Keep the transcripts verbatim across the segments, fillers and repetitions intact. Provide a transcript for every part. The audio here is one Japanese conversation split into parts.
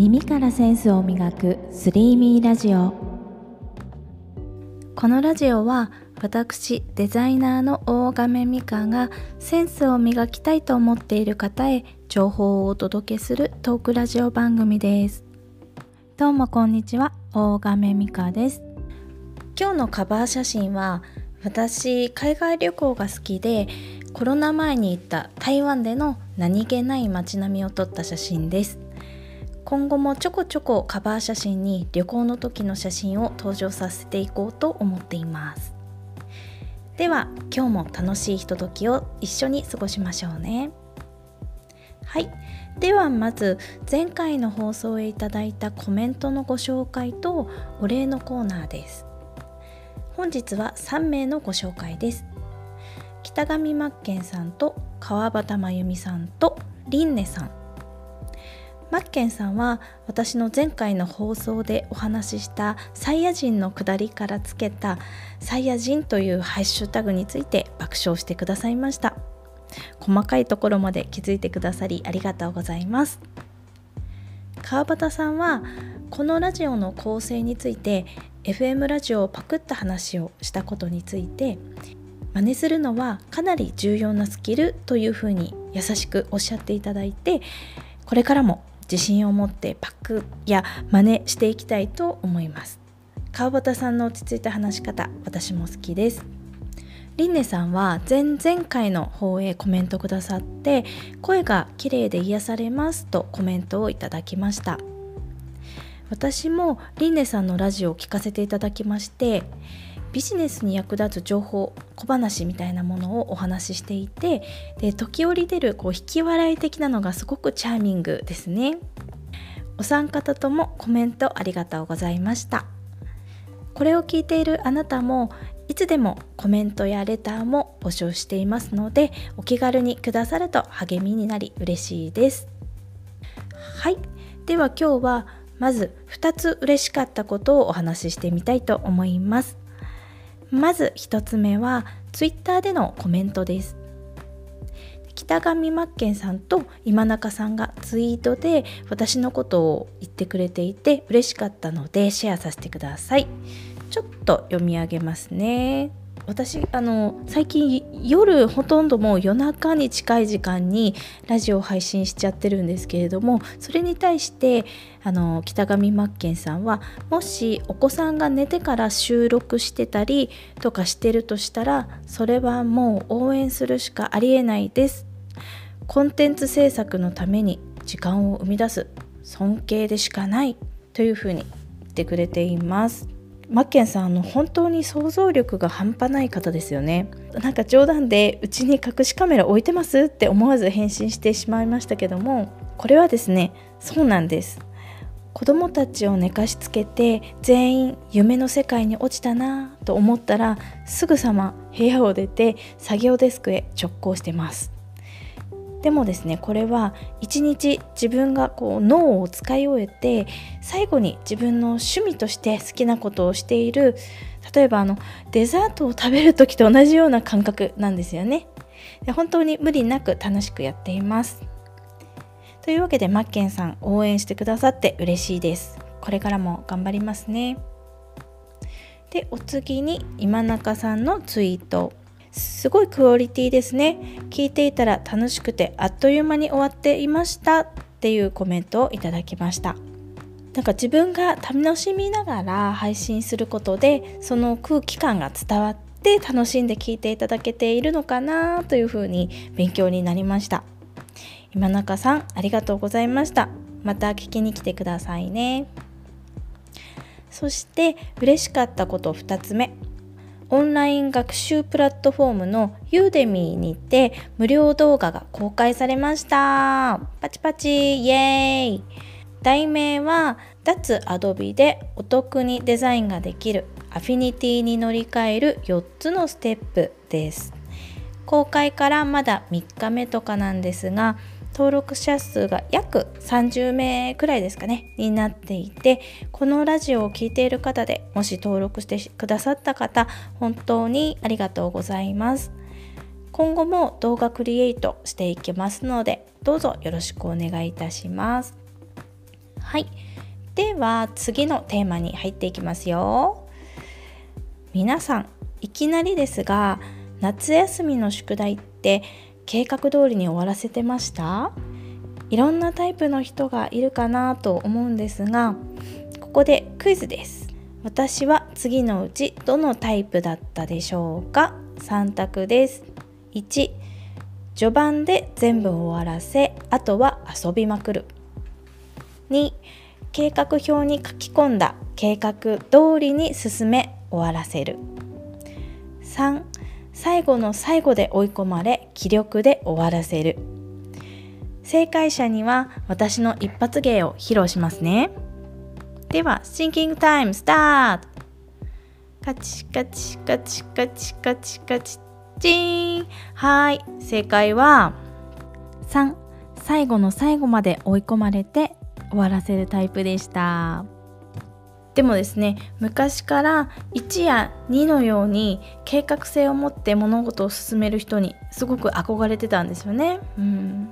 耳からセンスを磨く スリーミー ラジオ。このラジオは私デザイナーの大亀美香がセンスを磨きたいと思っている方へ情報をお届けするトークラジオ番組です。どうもこんにちは、大亀美香です。今日のカバー写真は、私海外旅行が好きでコロナ前に行った台湾での何気ない街並みを撮った写真です。今後もちょこちょこカバー写真に旅行の時の写真を登場させていこうと思っています。では今日も楽しいひとときを一緒に過ごしましょうね。はい、ではまず前回の放送へいただいたコメントのご紹介とお礼のコーナーです。本日はさんめいのご紹介です。北上真剣さんと川端真由美さんとリンネさん。マッケンさんは私の前回の放送でお話ししたサイヤ人の下りからつけたサイヤ人というハッシュタグについて爆笑してくださいました。細かいところまで気づいてくださりありがとうございます。川端さんはこのラジオの構成について エフエム ラジオをパクった話をしたことについて、真似するのはかなり重要なスキルというふうに優しくおっしゃっていただいて、これからも自信を持ってパクや真似していきたいと思います。川端さんの落ち着いた話し方、私も好きです。リンネさんは前々回の方へコメントくださって、声が綺麗で癒されますとコメントをいただきました。私もリンネさんのラジオを聞かせていただきまして、ビジネスに役立つ情報、小話みたいなものをお話ししていて、で時折出るこう引き笑い的なのがすごくチャーミングですね。お三方ともコメントありがとうございました。これを聞いているあなたもいつでもコメントやレターも募集していますので、お気軽にくださると励みになり嬉しいです。はい、では今日はまずふたつ嬉しかったことをお話ししてみたいと思います。まずひとつめはツイッターでのコメントです。北上真剣さんと今中さんがツイートで私のことを言ってくれていて嬉しかったのでシェアさせてください。ちょっと読み上げますね。私あの最近夜ほとんどもう夜中に近い時間にラジオを配信しちゃってるんですけれども、それに対してあの北上真剣さんは、もしお子さんが寝てから収録してたりとかしてるとしたら、それはもう応援するしかありえないです。コンテンツ制作のために時間を生み出す尊敬でしかないというふうに言ってくれています。マッケンさん、あの本当に想像力が半端ない方ですよね。なんか冗談でうちに隠しカメラ置いてますって思わず返信してしまいましたけども、これはですね、そうなんです。子供たちを寝かしつけて全員夢の世界に落ちたなと思ったら、すぐさま部屋を出て作業デスクへ直行してます。でもですね、これは一日自分がこう脳を使い終えて、最後に自分の趣味として好きなことをしている、例えばあのデザートを食べる時と同じような感覚なんですよね。で本当に無理なく楽しくやっています。というわけでマッケンさん、応援してくださって嬉しいです。これからも頑張りますね。でお次に今中さんのツイート、すごいクオリティですね。聞いていたら楽しくてあっという間に終わっていましたっていうコメントをいただきました。なんか自分が楽しみながら配信することで、その空気感が伝わって楽しんで聞いていただけているのかなというふうに勉強になりました。今中さん、ありがとうございました。また聞きに来てくださいね。そして嬉しかったことふたつめ。オンライン学習プラットフォームの Udemy にて無料動画が公開されました。パチパチイエーイ。題名は脱 Adobe でお得にデザインができる Affinity に乗り換えるよっつのステップです。公開からまだみっかめとかなんですが、登録者数が約さんじゅうめいくらいですかねになっていて、このラジオを聞いている方でもし登録してくださった方、本当にありがとうございます。今後も動画クリエイトしていきますので、どうぞよろしくお願いいたします。はい、では次のテーマに入っていきますよ。皆さん、いきなりですが夏休みの宿題って計画通りに終わらせてました？いろんなタイプの人がいるかなと思うんですが、ここでクイズです。私は次のうちどのタイプだったでしょうか？さん択です。いち、序盤で全部終わらせ、あとは遊びまくる。に、計画表に書き込んだ計画通りに進め、終わらせる。さん、最後の最後で追い込まれ、気力で終わらせる。正解者には私の一発芸を披露しますね。ではシンキングタイムスタート。カチカチカチカチカチカチチーン。はい、正解はさん、最後の最後まで追い込まれて終わらせるタイプでした。でもですね、昔からいちやにのように計画性を持って物事を進める人にすごく憧れてたんですよね。うん、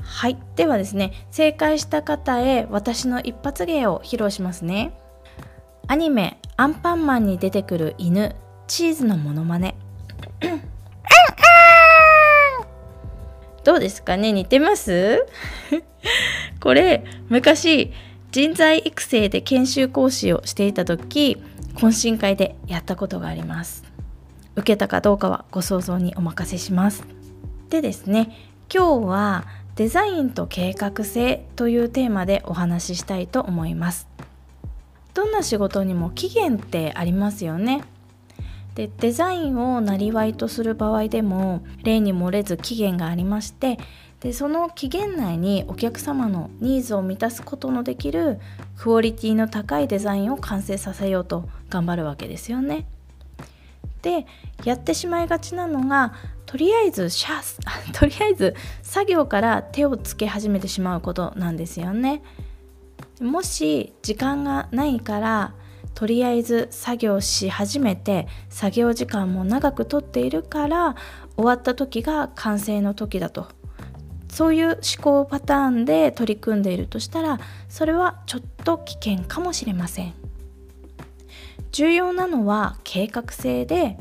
はい、ではですね、正解した方へ私の一発芸を披露しますね。アニメアンパンマンに出てくる犬チーズのモノマネどうですかね、似てますこれ昔人材育成で研修講師をしていた時、懇親会でやったことがあります。受けたかどうかはご想像にお任せします。でですね、今日はデザインと計画性というテーマでお話ししたいと思います。どんな仕事にも期限ってありますよね。で、デザインをなりわいとする場合でも例に漏れず期限がありまして、でその期限内にお客様のニーズを満たすことのできるクオリティの高いデザインを完成させようと頑張るわけですよね。で、やってしまいがちなのがとりあえずシャスとりあえず作業から手をつけ始めてしまうことなんですよね。もし時間がないからとりあえず作業し始めて、作業時間も長くとっているから終わった時が完成の時だと、そういう思考パターンで取り組んでいるとしたら、それはちょっと危険かもしれません。重要なのは計画性で、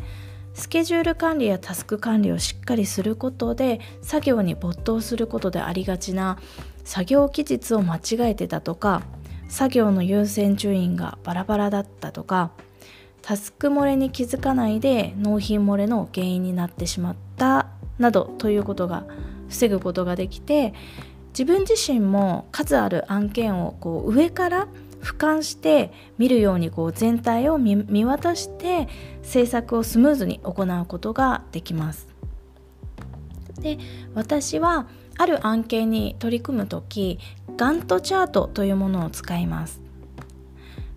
スケジュール管理やタスク管理をしっかりすることで作業に没頭することでありがちな作業期日を間違えてたとか、作業の優先順位がバラバラだったとか、タスク漏れに気づかないで納品漏れの原因になってしまったなどということが防ぐことができて、自分自身も数ある案件をこう上から俯瞰して見るように、こう全体を 見, 見渡して制作をスムーズに行うことができます。で、私はある案件に取り組むとき、ガントチャートというものを使います。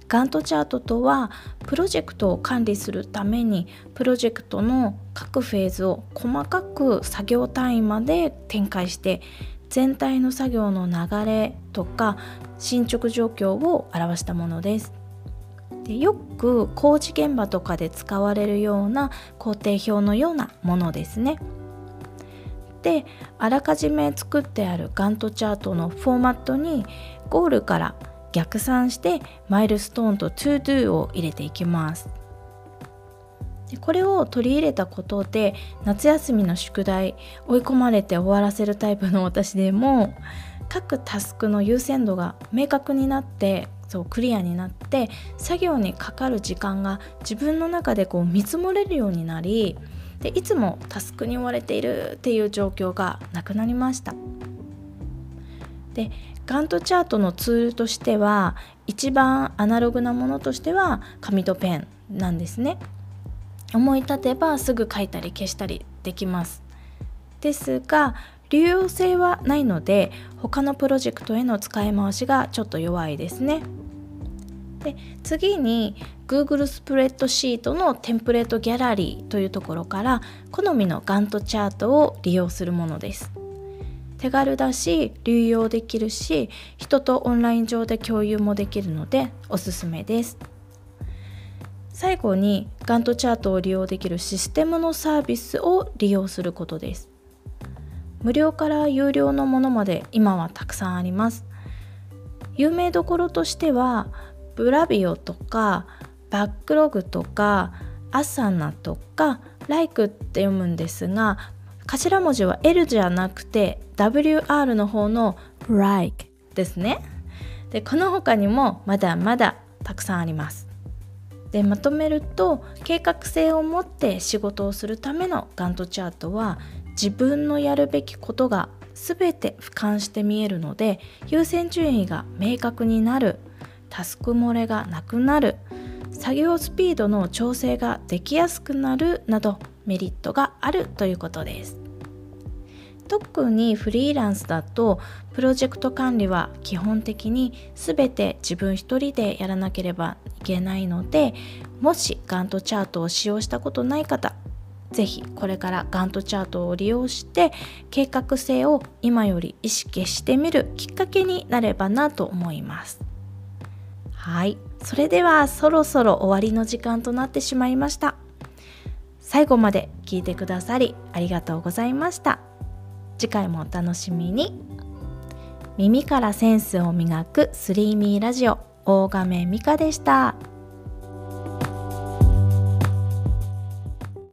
ガントチャートとは、プロジェクトを管理するためにプロジェクトの各フェーズを細かく作業単位まで展開して、全体の作業の流れとか進捗状況を表したものです。で、よく工事現場とかで使われるような工程表のようなものですね。で、あらかじめ作ってあるガントチャートのフォーマットにゴールから逆算してマイルストーンとトゥードゥを入れていきます。で、これを取り入れたことで、夏休みの宿題追い込まれて終わらせるタイプの私でも各タスクの優先度が明確になって、そうクリアになって、作業にかかる時間が自分の中でこう見積もれるようになり、でいつもタスクに追われているっていう状況がなくなりました。で、ガントチャートのツールとしては、一番アナログなものとしては紙とペンなんですね。思い立てばすぐ書いたり消したりできます。ですが、流用性はないので他のプロジェクトへの使い回しがちょっと弱いですね。で、次に Google スプレッドシートのテンプレートギャラリーというところから、好みのガントチャートを利用するものです。手軽だし流用できるし、人とオンライン上で共有もできるのでおすすめです。最後にガントチャートを利用できるシステムのサービスを利用することです。無料から有料のものまで今はたくさんあります。有名どころとしてはブラビオとかバックログとかアサナとかライクって読むんですが、頭文字は L じゃなくて ダブリューアール の方の ライク ですね。でこの他にもまだまだたくさんあります。でまとめると、計画性を持って仕事をするためのガントチャートは自分のやるべきことが全て俯瞰して見えるので、優先順位が明確になる、タスク漏れがなくなる、作業スピードの調整ができやすくなるなどメリットがあるということです。特にフリーランスだとプロジェクト管理は基本的に全て自分一人でやらなければいけないので、もしガントチャートを使用したことない方、ぜひこれからガントチャートを利用して計画性を今より意識してみるきっかけになればなと思います。はい、それではそろそろ終わりの時間となってしまいました。最後まで聞いてくださりありがとうございました。次回もお楽しみに。耳からセンスを磨くスリーミーラジオ、大亀美香でした。